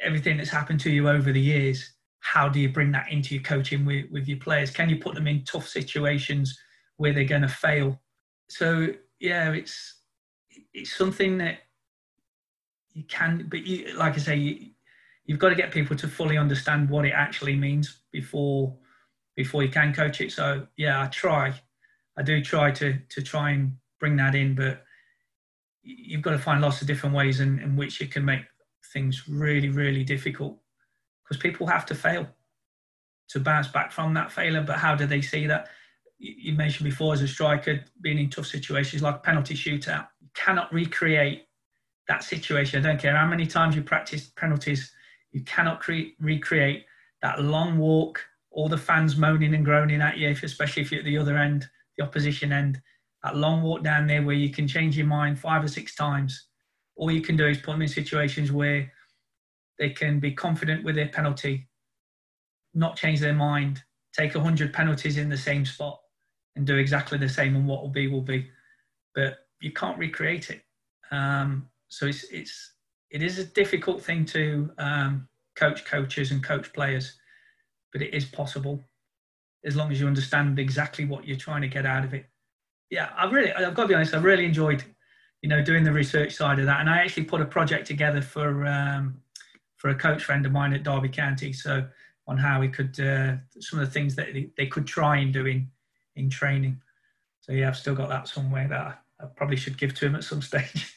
everything that's happened to you over the years. How do you bring that into your coaching with, with your players? Can you put them in tough situations where they're going to fail? So, yeah, it's it's something that you can, but you, like I say, you, you've got to get people to fully understand what it actually means before before you can coach it. So yeah, I try, I do try to to try and bring that in, but you've got to find lots of different ways in, in which you can make things really, really difficult, because people have to fail to bounce back from that failure. But how do they see that? You mentioned before, as a striker, being in tough situations like a penalty shootout, you cannot recreate that situation. I don't care how many times you practice penalties, you cannot cre- recreate that long walk, all the fans moaning and groaning at you, if, especially if you're at the other end, the opposition end, that long walk down there where you can change your mind five or six times. All you can do is put them in situations where they can be confident with their penalty, not change their mind, take one hundred penalties in the same spot and do exactly the same, and what will be will be. But you can't recreate it. Um, so it's it's it is a difficult thing to um, coach coaches and coach players, but it is possible as long as you understand exactly what you're trying to get out of it. Yeah, I really, I've got to be honest, I really enjoyed, you know, doing the research side of that, and I actually put a project together for um, for a coach friend of mine at Derby County. So on how we could, uh, some of the things that they could try and do in, in training. So yeah, I've still got that somewhere that I, I probably should give to him at some stage.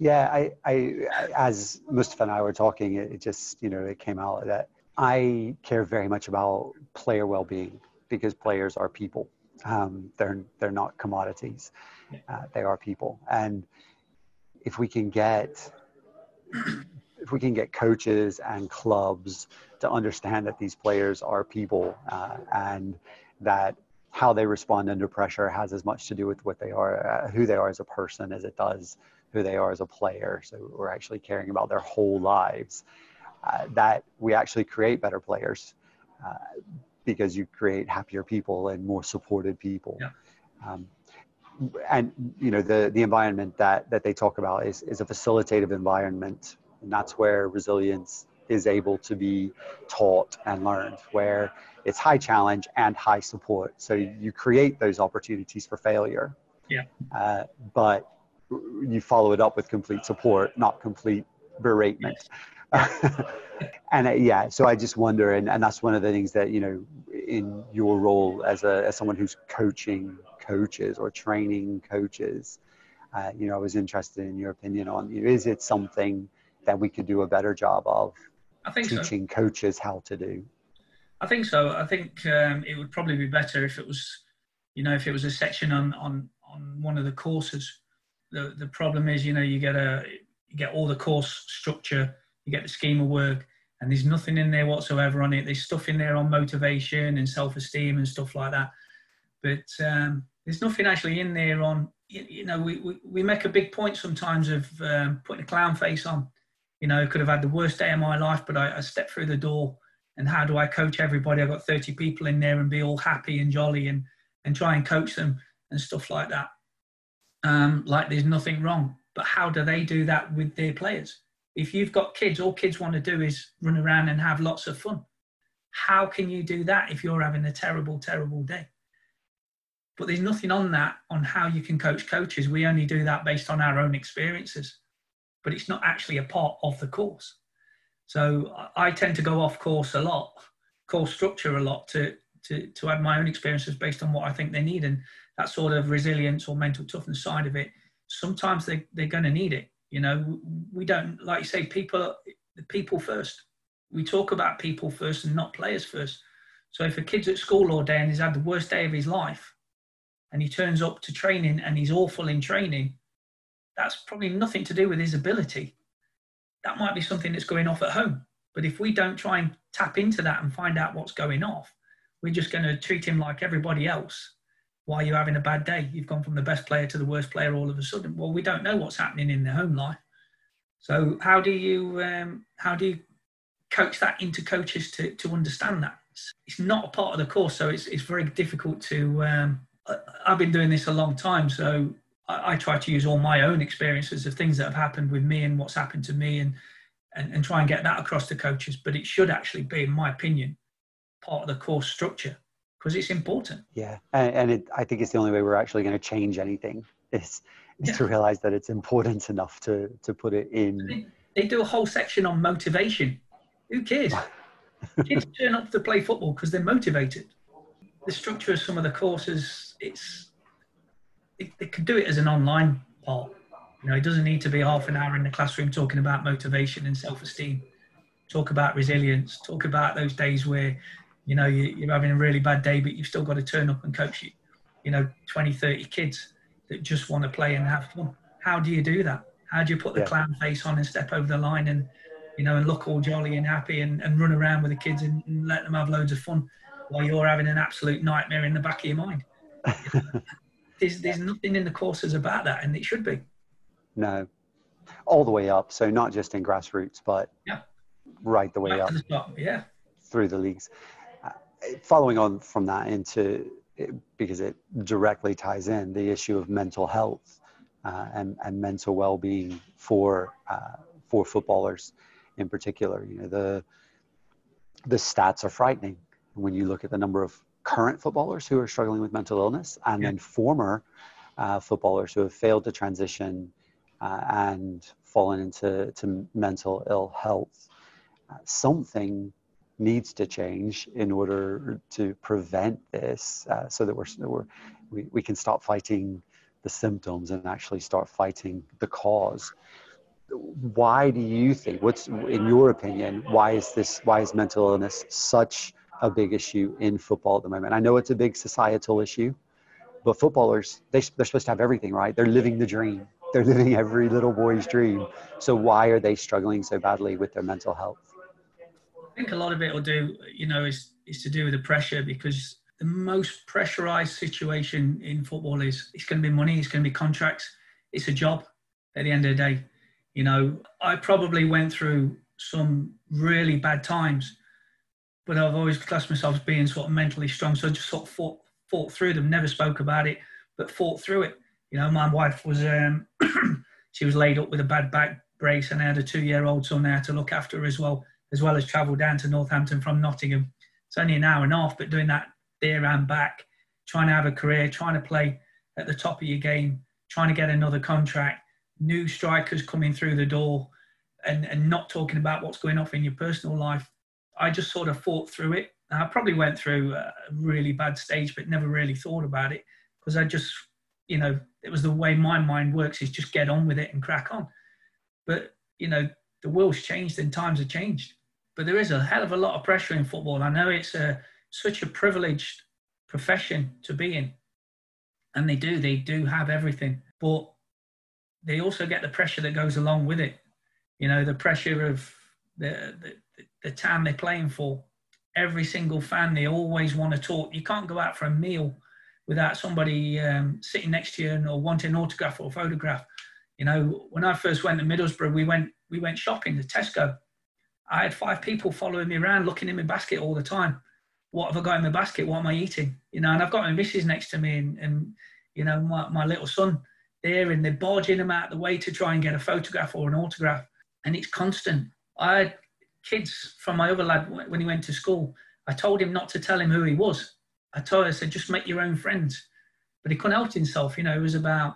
Yeah, I, I, as Mustafa and I were talking, it, it just, you know, it came out that I care very much about player well-being, because players are people. Um, they're, they're not commodities. Uh, they are people. And if we can get... if we can get coaches and clubs to understand that these players are people, uh, and that how they respond under pressure has as much to do with what they are, uh, who they are as a person, as it does who they are as a player. So we're actually caring about their whole lives, uh, that we actually create better players, uh, because you create happier people and more supported people. Yeah. Um, and, you know, the, the environment that, that they talk about is, is a facilitative environment. And that's where resilience is able to be taught and learned, where it's high challenge and high support. So you create those opportunities for failure. Yeah. Uh, but you follow it up with complete support, not complete beratement. Yes. and uh, yeah, so I just wonder, and, and that's one of the things that, you know, in your role as a as someone who's coaching coaches or training coaches, uh, you know, I was interested in your opinion on, you know, is it something that we could do a better job of I think teaching so. coaches how to do? I think so. I think um, it would probably be better if it was, you know, if it was a section on, on, on one of the courses. The the problem is, you know, you get a you get all the course structure, you get the scheme of work, and there's nothing in there whatsoever on it. There's stuff in there on motivation and self-esteem and stuff like that. But um, there's nothing actually in there on, you, you know, we, we, we make a big point sometimes of um, putting a clown face on. You know, could have had the worst day of my life, but I, I stepped through the door, and how do I coach everybody? I've got thirty people in there and be all happy and jolly and, and try and coach them and stuff like that. Um, like there's nothing wrong, but how do they do that with their players? If you've got kids, all kids want to do is run around and have lots of fun. How can you do that if you're having a terrible, terrible day? But there's nothing on that, on how you can coach coaches. We only do that based on our own experiences, but it's not actually a part of the course. So I tend to go off course a lot, course structure a lot, to to to add my own experiences based on what I think they need. And that sort of resilience or mental toughness side of it, sometimes they, they're going to need it. You know, we don't, like you say, people, people first. We talk about people first and not players first. So if a kid's at school all day and he's had the worst day of his life and he turns up to training and he's awful in training, that's probably nothing to do with his ability. That might be something that's going off at home. But if we don't try and tap into that and find out what's going off, we're just going to treat him like everybody else. Why are you having a bad day? You've gone from the best player to the worst player all of a sudden. Well, we don't know what's happening in their home life. So how do you um, how do you coach that into coaches to to understand that? It's not a part of the course, so it's it's very difficult to... Um, I've been doing this a long time, so... I try to use all my own experiences of things that have happened with me and what's happened to me and, and, and try and get that across to coaches. But it should actually be, in my opinion, part of the course structure, because it's important. Yeah. And, and it, I think it's the only way we're actually going to change anything is is yeah. to realise that it's important enough to to put it in. They do a whole section on motivation. Who cares? Kids turn up to play football because they're motivated. The structure of some of the courses, it's it, they could do it as an online part. You know, it doesn't need to be half an hour in the classroom talking about motivation and self-esteem. Talk about resilience. Talk about those days where, you know, you, you're having a really bad day, but you've still got to turn up and coach you. You know, twenty, thirty kids that just want to play and have fun. How do you do that? How do you put the yeah. clown face on and step over the line and, you know, and look all jolly and happy and, and run around with the kids and, and let them have loads of fun while you're having an absolute nightmare in the back of your mind? there's there's nothing in the courses about that, and it should be. No. All the way up. So not just in grassroots, but yeah. right the way right up. To the top, yeah. Through the leagues. Uh, following on from that into... It, because it directly ties in the issue of mental health uh, and, and mental well-being for uh, for footballers in particular. You know, the the stats are frightening when you look at the number of current footballers who are struggling with mental illness, and yeah. then former uh, footballers who have failed to transition uh, and fallen into to mental ill health. Uh, something needs to change in order to prevent this, uh, so that we're, we're we we can stop fighting the symptoms and actually start fighting the cause. Why do you think? What's in your opinion? Why is this? Why is mental illness such a big issue in football at the moment? I know it's a big societal issue, but footballers they they're supposed to have everything, right? They're living the dream. They're living every little boy's dream. So why are they struggling so badly with their mental health? I think a lot of it will do, you know, is is to do with the pressure, because the most pressurised situation in football is it's going to be money, it's going to be contracts, it's a job at the end of the day. You know, I probably went through some really bad times, but I've always classed myself as being sort of mentally strong, so I just sort of fought, fought through them, never spoke about it, but fought through it. You know, my wife was, um, she was laid up with a bad back brace, and I had a two-year-old son there to look after as well. as well as travel down to Northampton from Nottingham. It's only an hour and a half, but doing that there and back, trying to have a career, trying to play at the top of your game, trying to get another contract, new strikers coming through the door, and, and not talking about what's going off in your personal life. I just sort of fought through it. I probably went through a really bad stage, but never really thought about it, because I just, you know, it was the way my mind works, is just get on with it and crack on. But, you know, the world's changed and times have changed. But there is a hell of a lot of pressure in football. I know it's a, such a privileged profession to be in. And they do, they do have everything. But they also get the pressure that goes along with it. You know, the pressure of the, the, the town they're playing for. Every single fan, they always want to talk. You can't go out for a meal without somebody um, sitting next to you and, or wanting an autograph or a photograph. You know, when I first went to Middlesbrough, we went, we went shopping to Tesco. I had five people following me around, looking in my basket all the time. What have I got in my basket? What am I eating? You know, and I've got my missus next to me and, and you know, my, my little son there, and they're barging them out of the way to try and get a photograph or an autograph. And it's constant. I had kids from my other lad when he went to school. I told him not to tell him who he was. I told him, I said, just make your own friends. But he couldn't help himself. You know, it was about,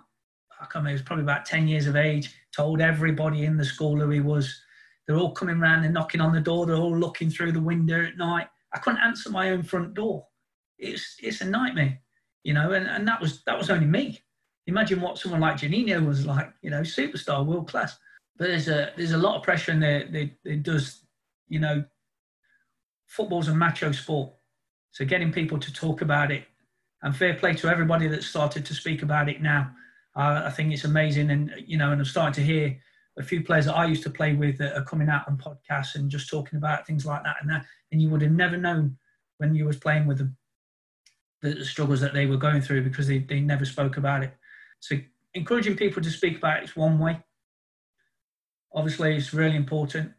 I can't remember, it was probably about ten years of age, told everybody in the school who he was. They're all coming round and knocking on the door. They're all looking through the window at night. I couldn't answer my own front door. It's it's a nightmare, you know, and, and that was that was only me. Imagine what someone like Juninho was like, you know, superstar, world class. But there's a there's a lot of pressure in there. It, it does, you know, football's a macho sport. So getting people to talk about it, and fair play to everybody that started to speak about it now. Uh, I think it's amazing. And, you know, and I'm starting to hear a few players that I used to play with that are coming out on podcasts and just talking about things like that and that, and you would have never known when you was playing with them the struggles that they were going through, because they, they never spoke about it. So encouraging people to speak about it is one way. Obviously, it's really important,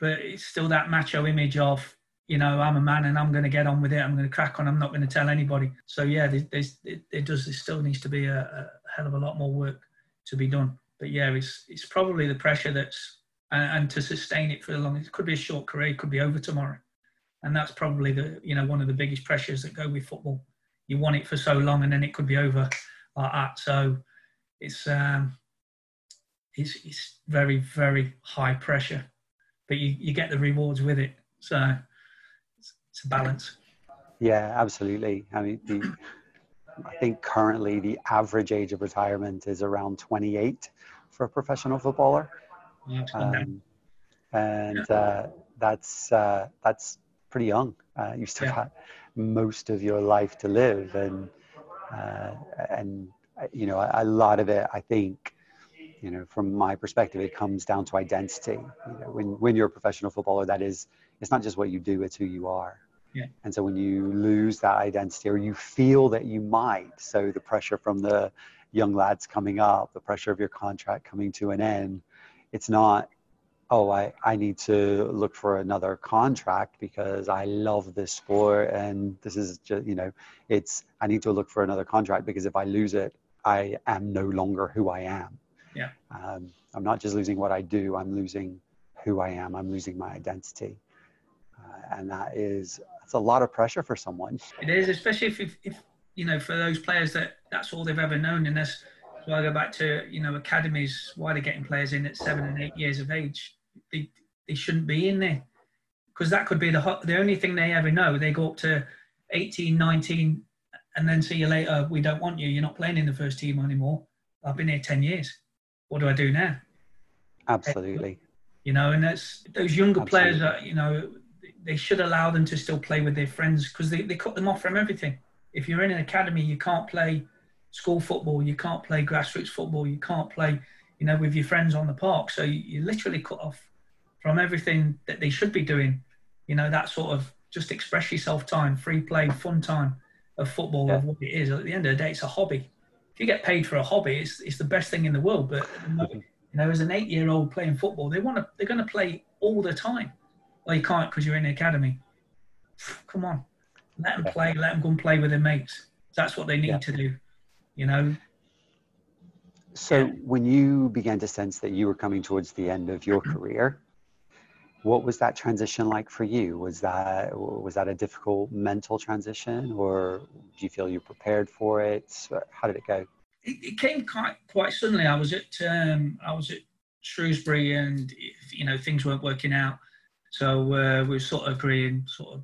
but it's still that macho image of, you know, I'm a man and I'm going to get on with it. I'm going to crack on. I'm not going to tell anybody. So, yeah, there's, it, it does. There still needs to be a, a hell of a lot more work to be done. But yeah, it's it's probably the pressure that's, and, and to sustain it for the long, it could be a short career, it could be over tomorrow. And that's probably the, you know, one of the biggest pressures that go with football. You want it for so long and then it could be over like that. So it's um, it's it's very, very high pressure, but you, you get the rewards with it. So it's, it's a balance. Yeah, absolutely. I mean, the, I think currently the average age of retirement is around twenty-eight for a professional footballer. Um, and uh, that's uh, that's pretty young. Uh, you still yeah. have most of your life to live, and uh, and you know a lot of it, I think, you know, from my perspective, it comes down to identity. You know, when when you're a professional footballer, that is, it's not just what you do, it's who you are. Yeah. And so when you lose that identity, or you feel that you might, so the pressure from the young lads coming up, the pressure of your contract coming to an end, it's not, oh, I, I need to look for another contract because I love this sport and this is just, you know, it's, I need to look for another contract because if I lose it, I am no longer who I am. Yeah. Um, I'm not just losing what I do, I'm losing who I am. I'm losing my identity. Uh, and that is, that's a lot of pressure for someone. It is, especially if, if, if, you know, for those players that that's all they've ever known. And that's why I go back to, you know, academies, why they're getting players in at seven and eight years of age. They they shouldn't be in there because that could be the hot, the only thing they ever know. They go up to eighteen, nineteen and then see you later. We don't want you. You're not playing in the first team anymore. I've been here ten years. What do I do now? Absolutely. You know, and that's those younger Absolutely. players are, you know, they should allow them to still play with their friends because they, they cut them off from everything. If you're in an academy, you can't play school football, you can't play grassroots football, you can't play, you know, with your friends on the park. So you, you're literally cut off from everything that they should be doing. You know, that sort of just express yourself time, free play, fun time of football, yeah. of what it is. At the end of the day, it's a hobby. If you get paid for a hobby, it's it's the best thing in the world. But, you know, as an eight-year-old playing football, they want to, they're going to play all the time. Well, you can't because you're in the academy. Come on. Let them play. Let them go and play with their mates. That's what they need yeah. to do, you know. So yeah. when you began to sense that you were coming towards the end of your career, what was that transition like for you? Was that was that a difficult mental transition, or do you feel you prepared for it? How did it go? It, it came quite quite suddenly. I was at um, I was at Shrewsbury, and you know things weren't working out. So uh, we were sort of agreeing, sort of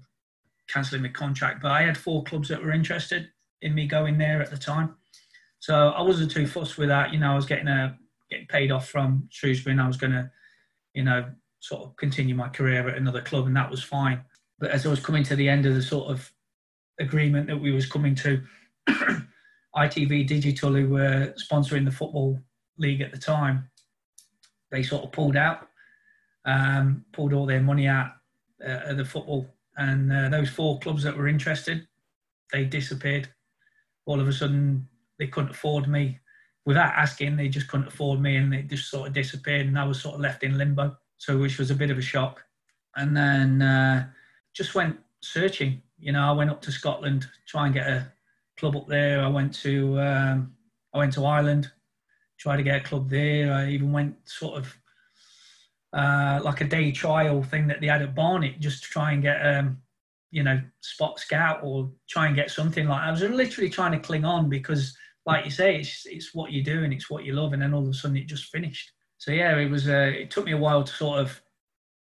cancelling my contract. But I had four clubs that were interested in me going there at the time. So I wasn't too fussed with that. You know, I was getting a, getting paid off from Shrewsbury and I was going to, you know, sort of continue my career at another club, and that was fine. But as I was coming to the end of the sort of agreement that we was coming to, I T V Digital, who were sponsoring the Football League at the time, they sort of pulled out. Um, pulled all their money out uh, of the football, and uh, those four clubs that were interested, they disappeared. All of a sudden, they couldn't afford me. Without asking, they just couldn't afford me, and they just sort of disappeared, and I was sort of left in limbo, so which was a bit of a shock. And then uh, just went searching. You know, I went up to Scotland, try and get a club up there. I went to um, I went to Ireland, tried to get a club there. I even went sort of Uh, like a day trial thing that they had at Barnet, just to try and get, um, you know, spot scout or try and get something like that. I was literally trying to cling on because, like you say, it's it's what you do and it's what you love, and then all of a sudden it just finished. So yeah, it was. Uh, it took me a while to sort of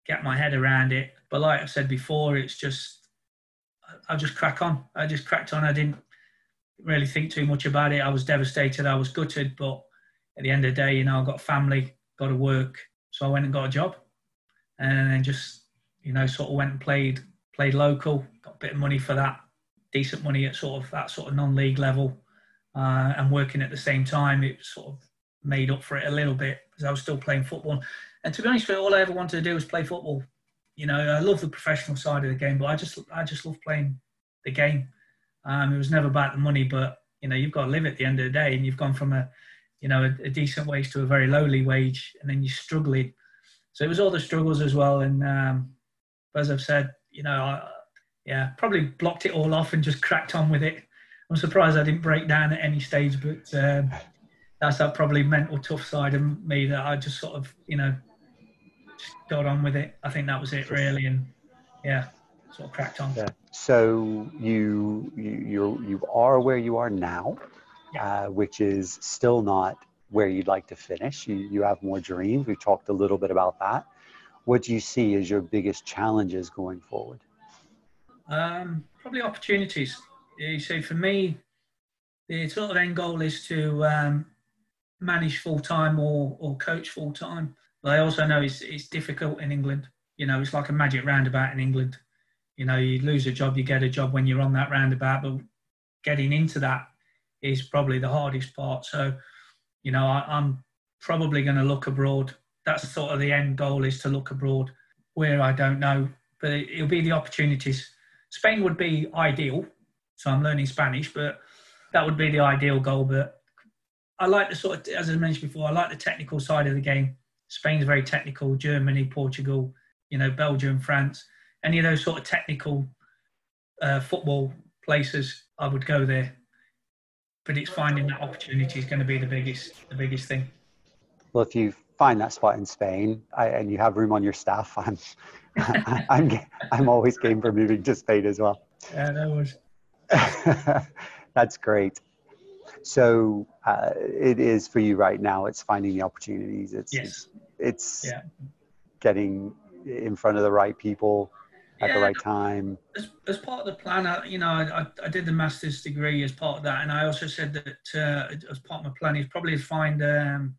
get my head around it, but like I said before, it's just I, I just crack on. I just cracked on. I didn't really think too much about it. I was devastated. I was gutted, but at the end of the day, you know, I've got family, got to work. So I went and got a job, and then just, you know, sort of went and played, played local, got a bit of money for that, decent money at sort of that sort of non-league level, uh, and working at the same time. It sort of made up for it a little bit because I was still playing football. And to be honest with you, all I ever wanted to do was play football. You know, I love the professional side of the game, but I just, I just love playing the game. Um, it was never about the money, but you know, you've got to live at the end of the day, and you've gone from a you know, a, a decent wage to a very lowly wage, and then you're struggling. So it was all the struggles as well. And um, as I've said, you know, I, yeah, probably blocked it all off and just cracked on with it. I'm surprised I didn't break down at any stage, but um, that's that probably mental tough side of me that I just sort of, you know, just got on with it. I think that was it really. And yeah, sort of cracked on. Yeah. So you, you, you're, you are where you are now. Yeah. Uh, which is still not where you'd like to finish. You, you have more dreams. We talked a little bit about that. What do you see as your biggest challenges going forward? Um, probably opportunities. You see, for me, the sort of end goal is to um, manage full-time or, or coach full-time. But I also know it's, it's difficult in England. You know, it's like a magic roundabout in England. You know, you lose a job, you get a job when you're on that roundabout, but getting into that is probably the hardest part. So, you know, I, I'm probably going to look abroad. That's sort of the end goal, is to look abroad, where I don't know. But it, it'll be the opportunities. Spain would be ideal. So I'm learning Spanish, but that would be the ideal goal. But I like the sort of, as I mentioned before, I like the technical side of the game. Spain's very technical, Germany, Portugal, you know, Belgium, France, any of those sort of technical uh, football places, I would go there. But it's finding that opportunity is going to be the biggest, the biggest thing. Well, if you find that spot in Spain I, and you have room on your staff, I'm, I, I'm, I'm always game for moving to Spain as well. Yeah, that was. That's great. So uh, it is for you right now, it's finding the opportunities. It's yes. it's, it's yeah. getting in front of the right people at yeah, the right time. As, as part of the plan, I, you know, I, I did the master's degree as part of that. And I also said that uh, as part of my plan is probably to find, um,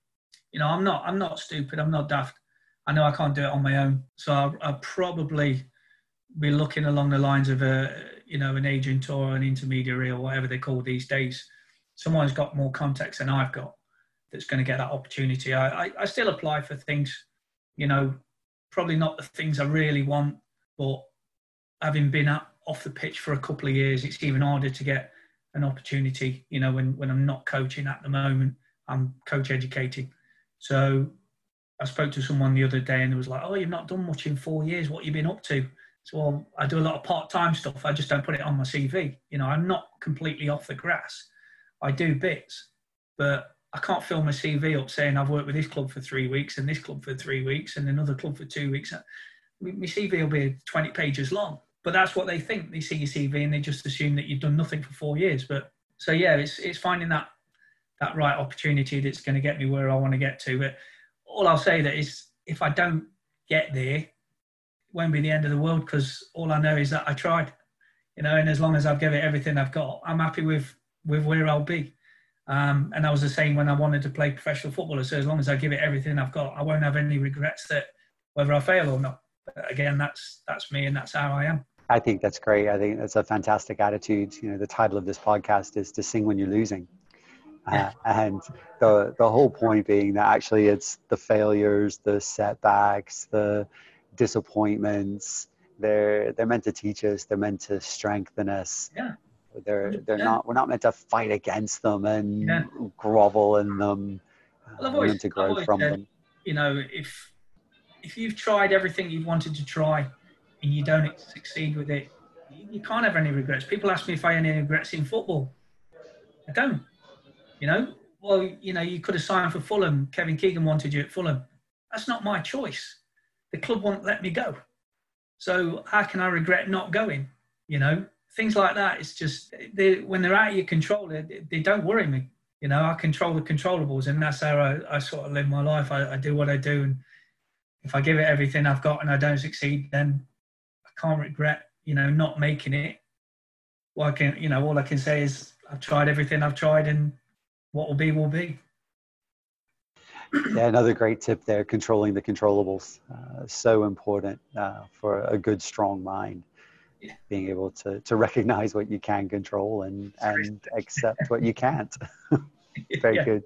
you know, I'm not, I'm not stupid. I'm not daft. I know I can't do it on my own. So I'll, I'll probably be looking along the lines of a, you know, an agent or an intermediary or whatever they call these days. Someone's got more contacts than I've got that's going to get that opportunity. I, I, I still apply for things, you know, probably not the things I really want, but having been up, off the pitch for a couple of years, it's even harder to get an opportunity, you know, when, when I'm not coaching at the moment, I'm coach educating. So I spoke to someone the other day and it was like, oh, you've not done much in four years. What have you been up to? So well, I do a lot of part-time stuff. I just don't put it on my C V. You know, I'm not completely off the grass. I do bits, but I can't fill my C V up saying I've worked with this club for three weeks and this club for three weeks and another club for two weeks. My C V will be twenty pages long, but that's what they think. They see your C V and they just assume that you've done nothing for four years. But so, yeah, it's it's finding that that right opportunity that's going to get me where I want to get to. But all I'll say that is if I don't get there, it won't be the end of the world, because all I know is that I tried, you know, and as long as I've given it everything I've got, I'm happy with with where I'll be. Um, and I was the same when I wanted to play professional football. So as long as I give it everything I've got, I won't have any regrets that whether I fail or not. But again, that's that's me and that's how I am. I think that's great. I think that's a fantastic attitude. You know, the title of this podcast is To Sing When You're Losing. Uh, and the the whole point being that actually it's the failures, the setbacks, the disappointments. They're, they're meant to teach us. They're meant to strengthen us. Yeah. They're they're yeah. not. We're not meant to fight against them and yeah. grovel in them. Well, I've always, to grow I've always from said, them. You know, if if you've tried everything you've wanted to try and you don't succeed with it, you can't have any regrets. People ask me if I have any regrets in football. I don't. You know, well, you know, you could have signed for Fulham. Kevin Keegan wanted you at Fulham. That's not my choice. The club won't let me go. So how can I regret not going? You know. Things like that, it's just, they, when they're out of your control, they, they don't worry me. You know, I control the controllables, and that's how I, I sort of live my life. I, I do what I do, and if I give it everything I've got and I don't succeed, then I can't regret, you know, not making it. Well, I can, you know, all I can say is I've tried everything I've tried, and what will be will be. Yeah, another great tip there, controlling the controllables. Uh, so important uh, for a good, strong mind. Yeah. Being able to, to recognize what you can control and, and accept what you can't. Very yeah. good.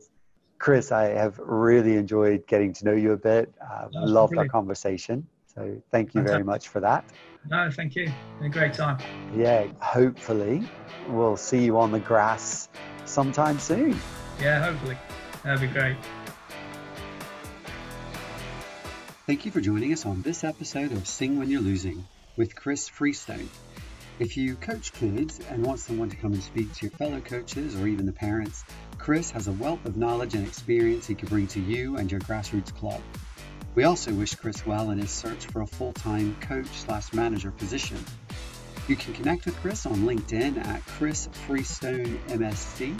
Chris, I have really enjoyed getting to know you a bit. Uh, loved our conversation. So thank you Fantastic. very much for that. No, thank you. It's been a great time. Yeah, hopefully we'll see you on the grass sometime soon. Yeah, hopefully. That'd be great. Thank you for joining us on this episode of Sing When You're Losing with Chris Freestone. If you coach kids and want someone to come and speak to your fellow coaches or even the parents, Chris has a wealth of knowledge and experience he could bring to you and your grassroots club. We also wish Chris well in his search for a full-time coach slash manager position. You can connect with Chris on LinkedIn at Chris Freestone M S C.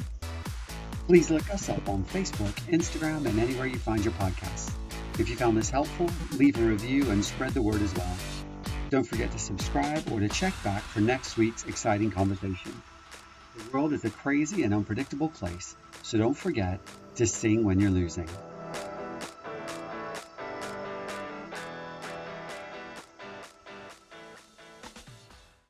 Please look us up on Facebook, Instagram, and anywhere you find your podcasts. If you found this helpful, leave a review and spread the word as well. Don't forget to subscribe or to check back for next week's exciting conversation. The world is a crazy and unpredictable place, so don't forget to sing when you're losing.